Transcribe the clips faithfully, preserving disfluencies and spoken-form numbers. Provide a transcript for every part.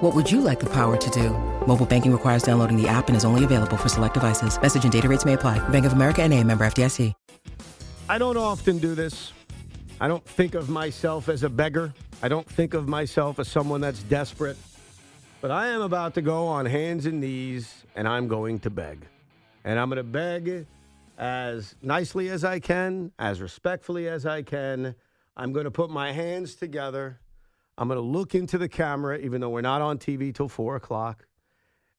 What would you like the power to do? Mobile banking requires downloading the app and is only available for select devices. Message and data rates may apply. Bank of America N A, member F D I C. I don't often do this. I don't think of myself as a beggar. I don't think of myself as someone that's desperate. But I am about to go on hands and knees, and I'm going to beg. And I'm going to beg as nicely as I can, as respectfully as I can. I'm going to put my hands together. I'm going to look into the camera, even though we're not on T V till four o'clock.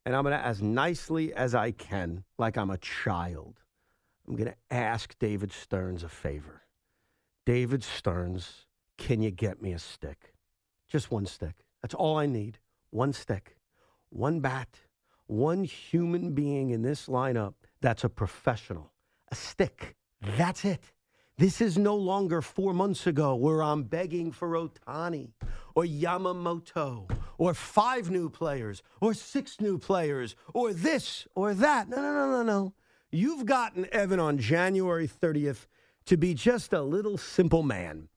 And I'm going to, as nicely as I can, like I'm a child, I'm going to ask David Stearns a favor. David Stearns, can you get me a stick? Just one stick. That's all I need. One stick. One bat. One human being in this lineup that's a professional. A stick. That's it. This is no longer four months ago where I'm begging for Otani or Yamamoto or five new players or six new players or this or that. No, no, no, no, no. You've gotten Evan on January thirtieth to be just a little simple man.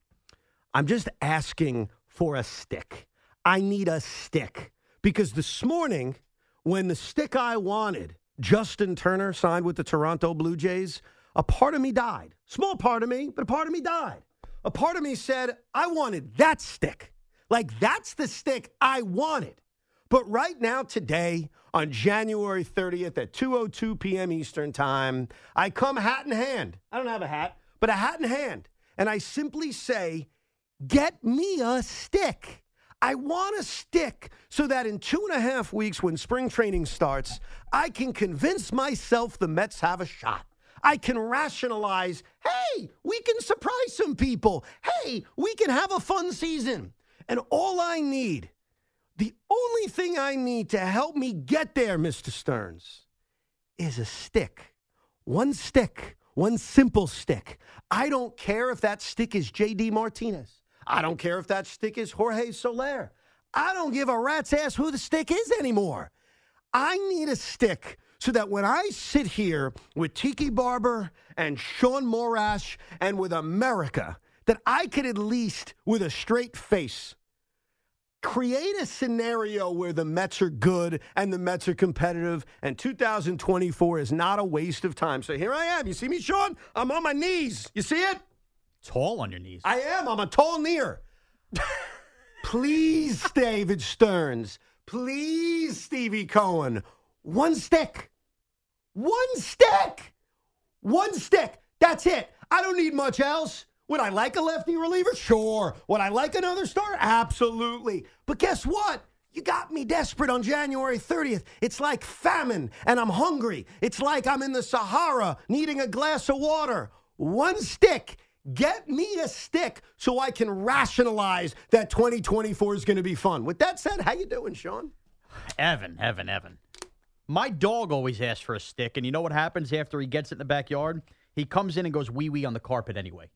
I'm just asking for a stick. I need a stick. Because this morning, when the stick I wanted, Justin Turner signed with the Toronto Blue Jays, a part of me died. Small part of me, but a part of me died. A part of me said, I wanted that stick. Like, that's the stick I wanted. But right now, today, on January thirtieth at two oh two p.m. Eastern Time, I come hat in hand. I don't have a hat, but a hat in hand. And I simply say, get me a stick. I want a stick so that in two and a half weeks when spring training starts, I can convince myself the Mets have a shot. I can rationalize, hey, we can surprise some people. Hey, we can have a fun season. And all I need, the only thing I need to help me get there, Mister Stearns, is a stick. One stick, one simple stick. I don't care if that stick is J D Martinez. I don't care if that stick is Jorge Soler. I don't give a rat's ass who the stick is anymore. I need a stick. So that when I sit here with Tiki Barber and Sean Morash and with America, that I could at least, with a straight face, create a scenario where the Mets are good and the Mets are competitive and two thousand twenty-four is not a waste of time. So here I am. You see me, Sean? I'm on my knees. You see it? Tall on your knees. I am. I'm a tall kneer. Please, David Stearns. Please, Stevie Cohen. One stick. One stick. One stick. That's it. I don't need much else. Would I like a lefty reliever? Sure. Would I like another starter? Absolutely. But guess what? You got me desperate on January thirtieth. It's like famine, and I'm hungry. It's like I'm in the Sahara needing a glass of water. One stick. Get me a stick so I can rationalize that twenty twenty-four is going to be fun. With that said, how you doing, Sean? Evan, Evan, Evan. My dog always asks for a stick, and you know what happens after he gets it in the backyard? He comes in and goes wee-wee on the carpet anyway.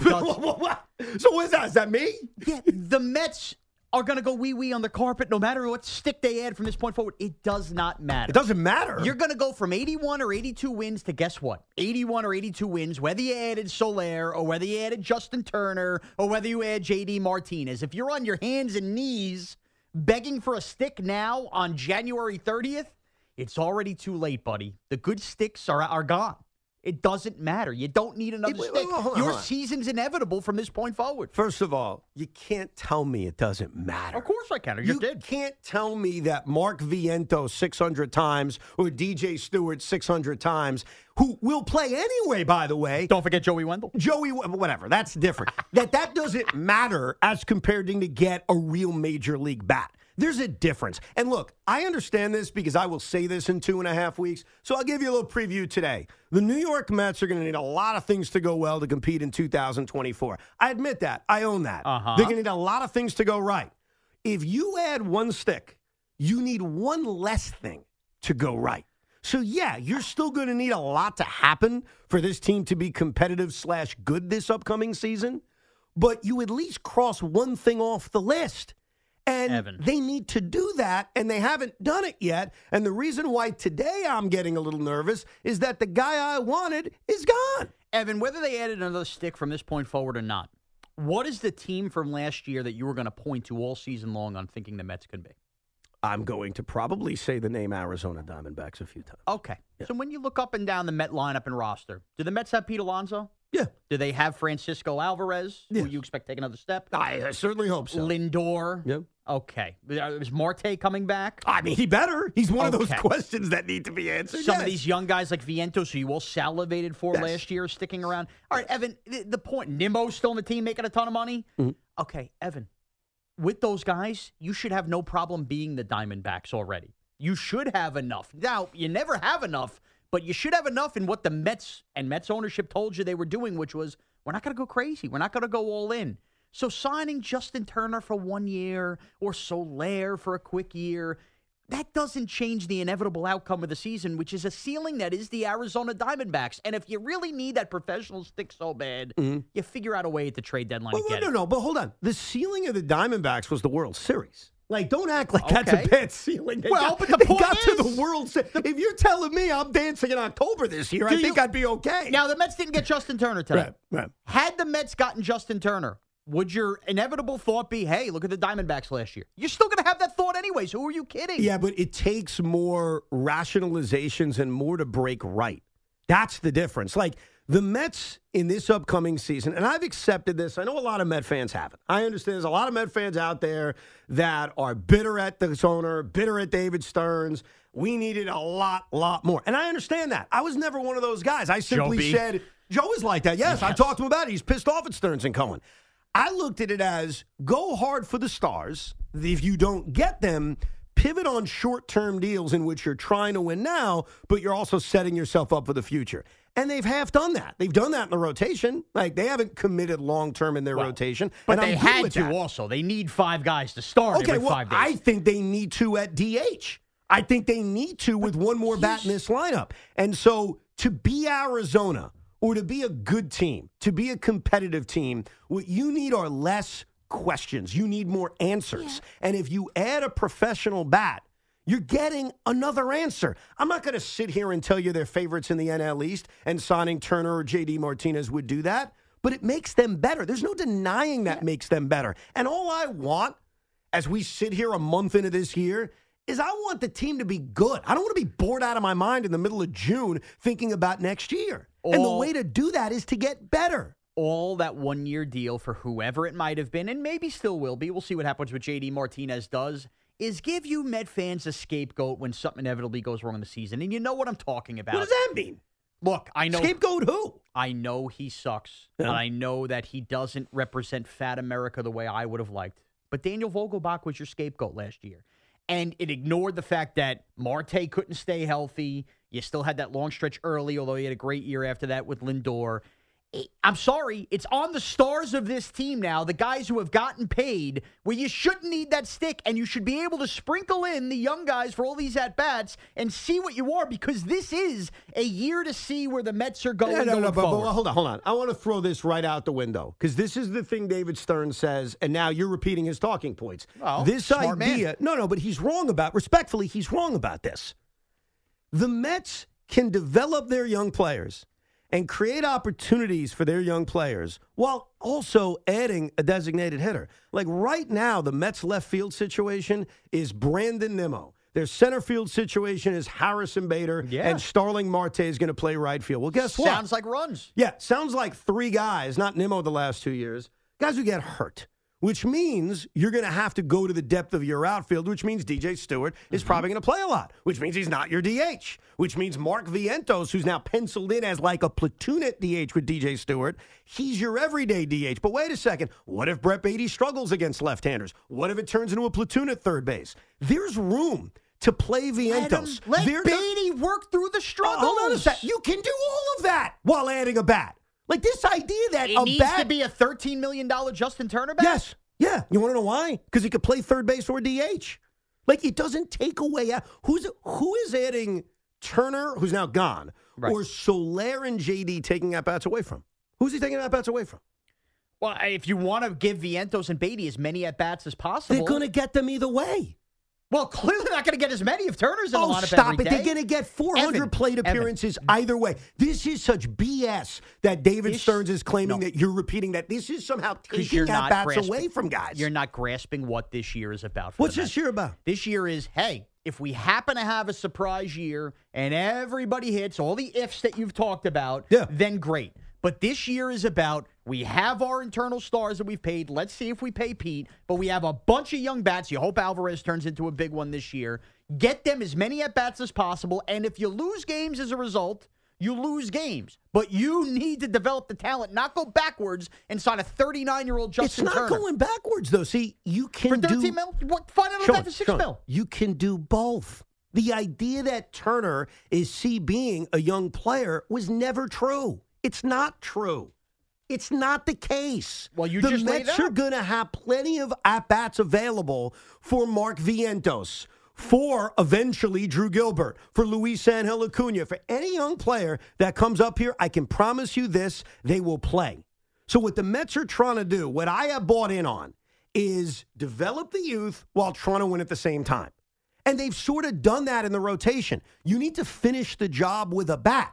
So what is that? Is that me? Yeah, the Mets are going to go wee-wee on the carpet no matter what stick they add from this point forward. It does not matter. It doesn't matter. You're going to go from eighty-one or eighty-two wins to guess what? eighty-one or eighty-two wins, whether you added Soler or whether you added Justin Turner or whether you add J D Martinez. If you're on your hands and knees begging for a stick now on January thirtieth, it's already too late, buddy. The good sticks are are gone. It doesn't matter. You don't need another wait, stick. Wait, wait, wait, Your season's inevitable from this point forward. First of all, you can't tell me it doesn't matter. Of course I can. You, you did. Can't tell me that Mark Vientos six hundred times or D J Stewart six hundred times, who will play anyway, by the way. Don't forget Joey Wendell. Joey, whatever. That's different. that that doesn't matter as compared to get a real major league bat. There's a difference. And look, I understand this because I will say this in two and a half weeks, so I'll give you a little preview today. The New York Mets are going to need a lot of things to go well to compete in two thousand twenty-four. I admit that. I own that. Uh-huh. They're going to need a lot of things to go right. If you add one stick, you need one less thing to go right. So, yeah, you're still going to need a lot to happen for this team to be competitive slash good this upcoming season, but you at least cross one thing off the list. And Evan. They need to do that, and they haven't done it yet. And the reason why today I'm getting a little nervous is that the guy I wanted is gone. Evan, whether they added another stick from this point forward or not, what is the team from last year that you were going to point to all season long on thinking the Mets could be? I'm going to probably say the name Arizona Diamondbacks a few times. Okay. Yeah. So when you look up and down the Met lineup and roster, do the Mets have Pete Alonso? Yeah. Do they have Francisco Alvarez, yeah. who you expect to take another step? I, I certainly hope so. Lindor? Yeah. Okay. Is Marte coming back? I mean, he better. He's one okay. of those questions that need to be answered. Some yes. of these young guys like Vientos, who you all salivated for yes. last year, sticking around. All right, Evan, the point, Nimmo's still on the team making a ton of money? Mm-hmm. Okay, Evan, with those guys, you should have no problem being the Diamondbacks already. You should have enough. Now, you never have enough. But you should have enough in what the Mets and Mets ownership told you they were doing, which was, we're not going to go crazy. We're not going to go all in. So signing Justin Turner for one year or Soler for a quick year, that doesn't change the inevitable outcome of the season, which is a ceiling that is the Arizona Diamondbacks. And if you really need that professional stick so bad, mm-hmm. you figure out a way at the trade deadline well, to get no, it. No, no, but hold on. The ceiling of the Diamondbacks was the World Series. Like, don't act like okay. that's a bad ceiling. They well, got, but the they point got is, to the World Series. If you're telling me I'm dancing in October this year, I think you, I'd be okay. Now, the Mets didn't get Justin Turner today. Right, right. Had the Mets gotten Justin Turner, would your inevitable thought be, hey, look at the Diamondbacks last year? You're still going to have that thought anyways. Who are you kidding? Yeah, but it takes more rationalizations and more to break right. That's the difference. Like, the Mets in this upcoming season, and I've accepted this. I know a lot of Met fans haven't. I understand there's a lot of Met fans out there that are bitter at this owner, bitter at David Stearns. We needed a lot, lot more. And I understand that. I was never one of those guys. I simply Joe said, Joe is like that. Yes, yes, I talked to him about it. He's pissed off at Stearns and Cohen. I looked at it as go hard for the stars. If you don't get them, pivot on short-term deals in which you're trying to win now, but you're also setting yourself up for the future. And they've half done that. They've done that in the rotation. Like, they haven't committed long-term in their well, rotation. But and they I'm had to that. also. They need five guys to start okay, every well, five days. I think they need to at D H. I think they need to with one more bat in this lineup. And so to be Arizona or to be a good team, to be a competitive team, what you need are less questions. You need more answers. Yeah. And if you add a professional bat, you're getting another answer. I'm not going to sit here and tell you they're favorites in the N L East, and signing Turner or J D Martinez would do that, but it makes them better. There's no denying that yeah. makes them better. And all I want, as we sit here a month into this year, is I want the team to be good. I don't want to be bored out of my mind in the middle of June thinking about next year. All, and the way to do that is to get better. All that one-year deal for whoever it might have been, and maybe still will be. We'll see what happens with J D Martinez does. Is give you Met fans a scapegoat when something inevitably goes wrong in the season. And you know what I'm talking about. What does that mean? Look, I know. Scapegoat who? I know he sucks. Yeah. And I know that he doesn't represent fat America the way I would have liked. But Daniel Vogelbach was your scapegoat last year. And it ignored the fact that Marte couldn't stay healthy. You still had that long stretch early, although he had a great year after that with Lindor. I'm sorry, it's on the stars of this team now, the guys who have gotten paid, where you shouldn't need that stick, and you should be able to sprinkle in the young guys for all these at-bats and see what you are, because this is a year to see where the Mets are going no, no, going no, but, forward. But, but, hold on, hold on. I want to throw this right out the window, because this is the thing David Stearns says, and now you're repeating his talking points. Oh, this idea, man. No, no, but he's wrong about, respectfully, he's wrong about this. The Mets can develop their young players and create opportunities for their young players while also adding a designated hitter. Like right now, the Mets left field situation is Brandon Nimmo. Their center field situation is Harrison Bader, yeah. and Starling Marte is going to play right field. Well, guess what? Sounds like runs. Yeah, sounds like three guys, not Nimmo the last two years, guys who get hurt, which means you're going to have to go to the depth of your outfield, which means D J Stewart is mm-hmm. probably going to play a lot, which means he's not your D H, which means Mark Vientos, who's now penciled in as like a platoon at D H with D J Stewart, he's your everyday D H. But wait a second. What if Brett Beatty struggles against left-handers? What if it turns into a platoon at third base? There's room to play Vientos. Let, him, let Beatty not... work through the struggles. Oh, notice that. You can do all of that while adding a bat. Like, this idea that it a needs bat... to be a thirteen million dollars Justin Turner bat? Yes. Yeah. You want to know why? Because he could play third base or D H. Like, it doesn't take away... Who's, who is adding Turner, who's now gone, right. or Soler and J D taking at-bats away from? Who's he taking at-bats away from? Well, if you want to give Vientos and Beatty as many at-bats as possible... They're going to get them either way. Well, clearly not going to get as many if Turner's in oh, the lineup every day. Oh, stop it. They're going to get four hundred Evan, plate appearances Evan. either way. This is such B S that David this, Stearns is claiming no. that you're repeating that. This is somehow taking at-bats away from guys. You're not grasping what this year is about. For What's this year about? This year is, hey, if we happen to have a surprise year and everybody hits all the ifs that you've talked about, yeah. then great. But this year is about, we have our internal stars that we've paid. Let's see if we pay Pete. But we have a bunch of young bats. You hope Alvarez turns into a big one this year. Get them as many at-bats as possible. And if you lose games as a result, you lose games. But you need to develop the talent, not go backwards and sign a thirty-nine-year-old Justin Turner. It's not Turner. going backwards, though. See, you can for thirteen do... mil? What, find out about for six Sean, mil. You can do both. The idea that Turner is C being a young player was never true. It's not true. It's not the case. Well, you the just Mets are going to have plenty of at-bats available for Mark Vientos, for eventually Drew Gilbert, for Luis Sanjel Acuna, for any young player that comes up here. I can promise you this, they will play. So what the Mets are trying to do, what I have bought in on, is develop the youth while trying to win at the same time. And they've sort of done that in the rotation. You need to finish the job with a bat.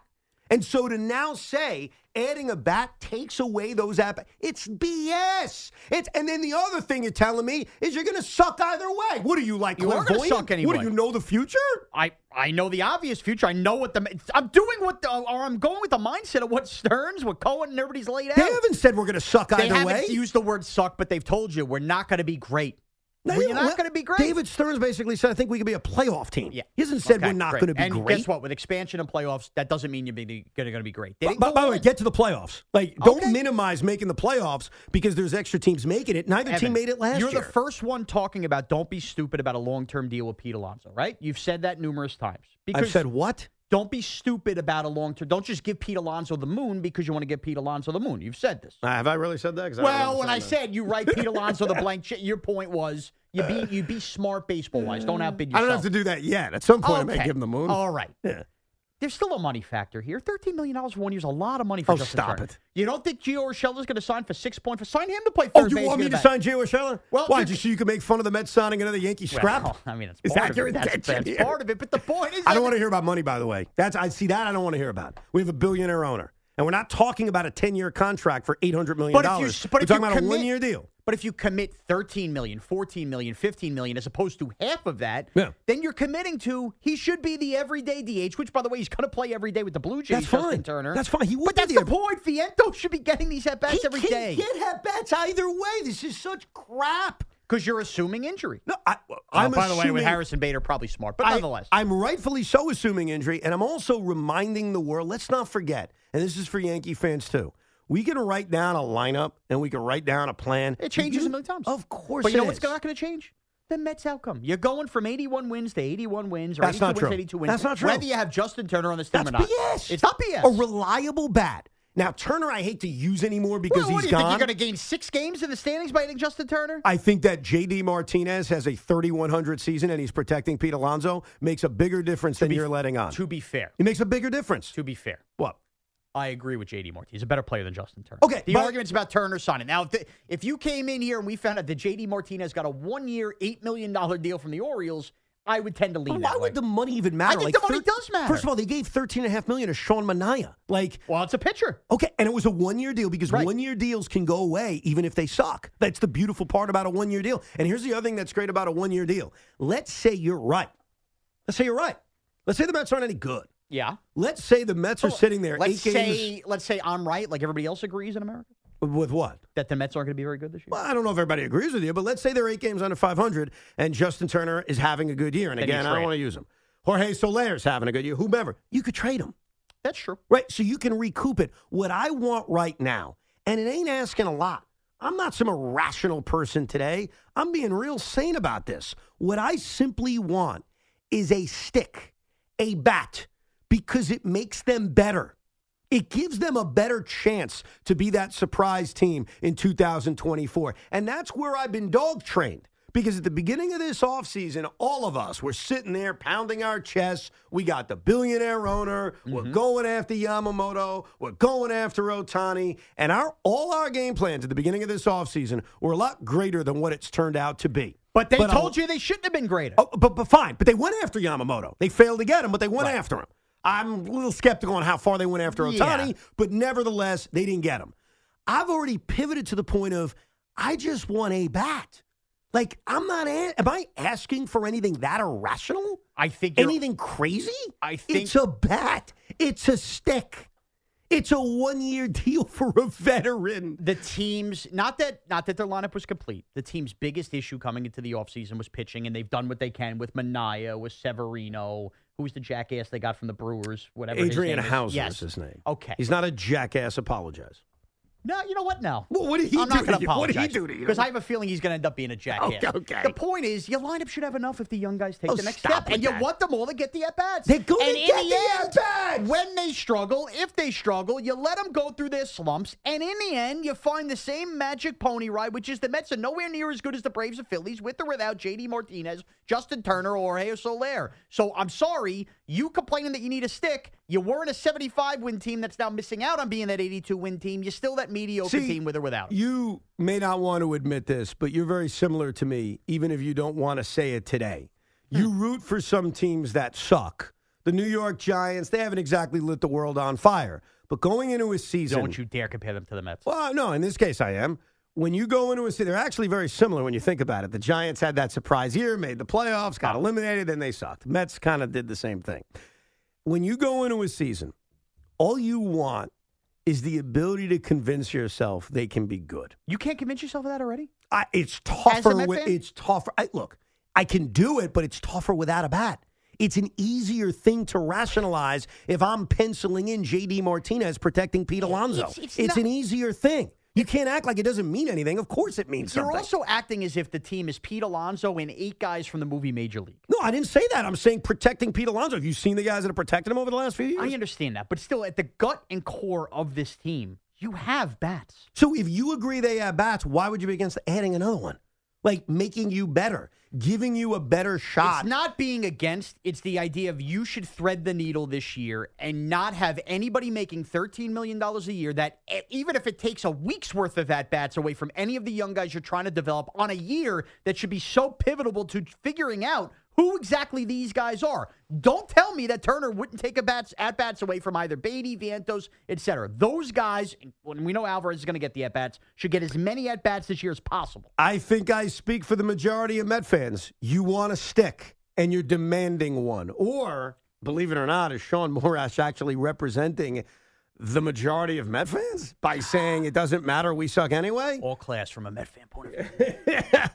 And so to now say adding a bat takes away those at-bats, it's B S. It's and then the other thing you're telling me is you're going to suck either way. What are you like? You're going to suck anyway. What do you know the future? I, I know the obvious future. I know what the I'm doing what the, or I'm going with the mindset of what Stearns, what Cohen, and everybody's laid out. They haven't said we're going to suck either way. They haven't used the word suck, but they've told you we're not going to be great. No, we're not going to be great. David Stearns basically said, I think we could be a playoff team. Yeah. He hasn't said okay, we're not going to be and great. And guess what? With expansion and playoffs, that doesn't mean you're going to be great. By, by, by the way, get to the playoffs. Like, Don't okay. minimize making the playoffs because there's extra teams making it. Neither Evan, team made it last you're year. You're the first one talking about don't be stupid about a long-term deal with Pete Alonso, right? You've said that numerous times. Because I've said what? Don't be stupid about a long-term. Don't just give Pete Alonso the moon because you want to give Pete Alonso the moon. You've said this. Uh, have I really said that? Well, I when I that. said you write Pete Alonso the blank shit, your point was you be you be smart baseball-wise. Don't outbid yourself. I don't have to do that yet. At some point, okay. I may give him the moon. All right. Yeah. There's still a money factor here. thirteen million dollars for one year is a lot of money for oh, Justin Turner. Oh, stop Turner. it. You don't think Gio Urshela is going to sign for six point five? Sign him to play third base. Oh, you base want me to sign Gio Urshela? Well, why, just so you can make fun of the Mets signing another Yankee scrap? Well, I mean, it's part, is that of your it. That's, that's part of it. But the point is... I don't want to hear about money, by the way. That's I see that I don't want to hear about. We have a billionaire owner. And we're not talking about a ten-year contract for eight hundred million dollars. But if you, but we're if talking you about commit, a one-year deal. But if you commit thirteen million dollars, fourteen million dollars, fifteen million dollars, as opposed to half of that, yeah. then you're committing to he should be the everyday D H, which, by the way, he's going to play every day with the Blue Jays. That's fine. Turner. That's fine. He would but that's the, the point. Vientos should be getting these at-bats every day. He can get at-bats either way. This is such crap. Because you're assuming injury. No, I, I'm oh, by assuming, the way, with Harrison Bader, probably smart, but I, nonetheless. I'm rightfully so assuming injury, and I'm also reminding the world, let's not forget, and this is for Yankee fans too, we can write down a lineup and we can write down a plan. It changes you, a million times. Of course it is. But you know what's not going to change? The Mets outcome. You're going from eighty-one wins to eighty-one wins or That's eighty-two wins to eighty-two wins. That's not true. Whether you have Justin Turner on the stem That's or not. B S. It's not B S. A reliable bat. Now, Turner, I hate to use anymore because well, he's gone. What do you think, you're going to gain six games in the standings by hitting Justin Turner? I think that J D Martinez has a thirty-one hundred season and he's protecting Pete Alonso. Makes a bigger difference to than be, you're letting on. To be fair. It makes a bigger difference. To be fair. What? I agree with J D Martinez. He's a better player than Justin Turner. Okay. The but, argument's about Turner signing. Now, if, the, if you came in here and we found out that J D Martinez got a one-year, eight million dollars deal from the Orioles, I would tend to lean well, that why way. Would the money even matter? I think like, the money thir- does matter. First of all, they gave thirteen point five million dollars to Sean Manaea. Like, well, it's a pitcher. Okay, and it was a one-year deal because right. one-year deals can go away even if they suck. That's the beautiful part about a one-year deal. And here's the other thing that's great about a one-year deal. Let's say you're right. Let's say you're right. Let's say the Mets aren't any good. Yeah. Let's say the Mets are oh, sitting there. Let's eight say games. Let's say I'm right, like everybody else agrees in America. With what? That the Mets aren't going to be very good this year. Well, I don't know if everybody agrees with you, but let's say they're eight games under five hundred, and Justin Turner is having a good year. And then again, I don't want to use him. Jorge Soler is having a good year. Whomever. You could trade him. That's true. Right, so you can recoup it. What I want right now, and it ain't asking a lot. I'm not some irrational person today. I'm being real sane about this. What I simply want is a stick, a bat, because it makes them better. It gives them a better chance to be that surprise team in two thousand twenty-four. And that's where I've been dog trained. Because at the beginning of this offseason, all of us were sitting there pounding our chests. We got the billionaire owner. Mm-hmm. We're going after Yamamoto. We're going after Otani. And our all our game plans at the beginning of this offseason were a lot greater than what it's turned out to be. But they but told I'm, you they shouldn't have been greater. Oh, but, but fine. But they went after Yamamoto. They failed to get him, but they went right. after him. I'm a little skeptical on how far they went after Otani, yeah. but nevertheless, they didn't get him. I've already pivoted to the point of I just want a bat. Like, I'm not, a- am I asking for anything that irrational? I think you're, anything crazy? I think it's a bat. It's a stick. It's a one-year deal for a veteran. The team's, not that not that their lineup was complete. The team's biggest issue coming into the offseason was pitching, and they've done what they can with Manaea, with Severino. Who's the jackass they got from the Brewers? Whatever. Adrian Houser yes. is his name. Okay. He's not a jackass. Apologize. No, you know what? No. Well, what did he I'm do not going to apologize. What did he do to you? Because I have a feeling he's going to end up being a jackass. Okay, okay. The point is, your lineup should have enough if the young guys take oh, the next step. And that. You want them all to get the at-bats. They're going to get the, the at-bats. When they struggle, if they struggle, you let them go through their slumps. And in the end, you find the same magic pony ride, which is the Mets are nowhere near as good as the Braves or Phillies, with or without J D Martinez, Justin Turner, or Jorge Soler. So I'm sorry, you complaining that you need a stick. You weren't a seventy-five win team that's now missing out on being that eighty-two win team. You're still that mediocre See, team with or without. You may not want to admit this, but you're very similar to me, even if you don't want to say it today. You hmm. root for some teams that suck. The New York Giants, they haven't exactly lit the world on fire. But going into a season... Don't you dare compare them to the Mets. Well, no, in this case I am. When you go into a season, they're actually very similar when you think about it. The Giants had that surprise year, made the playoffs, got eliminated, then they sucked. Mets kind of did the same thing. When you go into a season, all you want is the ability to convince yourself they can be good. You can't convince yourself of that already? I, it's tougher. With, it's tougher. I, look, I can do it, but it's tougher without a bat. It's an easier thing to rationalize if I'm penciling in J D Martinez protecting Pete Alonso. It's, it's, it's not, an easier thing. You can't act like it doesn't mean anything. Of course it means something. You're also acting as if the team is Pete Alonso and eight guys from the movie Major League. No, I didn't say that. I'm saying protecting Pete Alonso. Have you seen the guys that are protecting him over the last few years? I understand that. But still, at the gut and core of this team, you have bats. So if you agree they have bats, why would you be against adding another one? Like, making you better, giving you a better shot. It's not being against. It's the idea of you should thread the needle this year and not have anybody making thirteen million dollars a year that, even if it takes a week's worth of at-bats away from any of the young guys you're trying to develop on a year that should be so pivotal to figuring out who exactly these guys are. Don't tell me that Turner wouldn't take a bats, at-bats away from either Beatty, Vientos, et cetera. Those guys, when we know Alvarez is going to get the at-bats, should get as many at-bats this year as possible. I think I speak for the majority of Met fans. You want a stick, and you're demanding one. Or, believe it or not, is Sean Morash actually representing the majority of Met fans by saying it doesn't matter, we suck anyway? All class from a Met fan point of view. Yeah.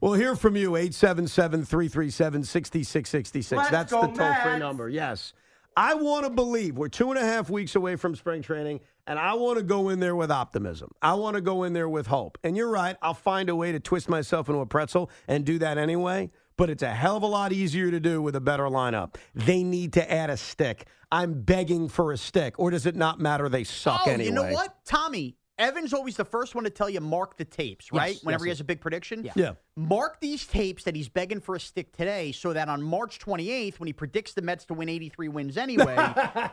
We'll hear from you, eight seven seven, three three seven, six six six six. Let's That's the toll-free number, yes. I want to believe we're two and a half weeks away from spring training, and I want to go in there with optimism. I want to go in there with hope. And you're right, I'll find a way to twist myself into a pretzel and do that anyway, but it's a hell of a lot easier to do with a better lineup. They need to add a stick. I'm begging for a stick, or does it not matter? They suck oh, anyway. You know what, Tommy? Evan's always the first one to tell you mark the tapes, right? Yes, Whenever yes, he has a big prediction. Yeah. yeah. Mark these tapes that he's begging for a stick today so that on March twenty-eighth, when he predicts the Mets to win eighty-three wins anyway,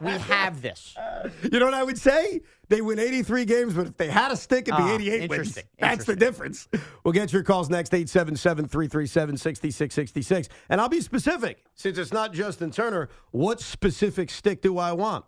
we have this. Uh, you know what I would say? They win eighty-three games, but if they had a stick, it'd be uh, eighty-eight wins. That's the difference. We'll get your calls next, eight seven seven, three three seven, six six six six. And I'll be specific. Since it's not Justin Turner, what specific stick do I want?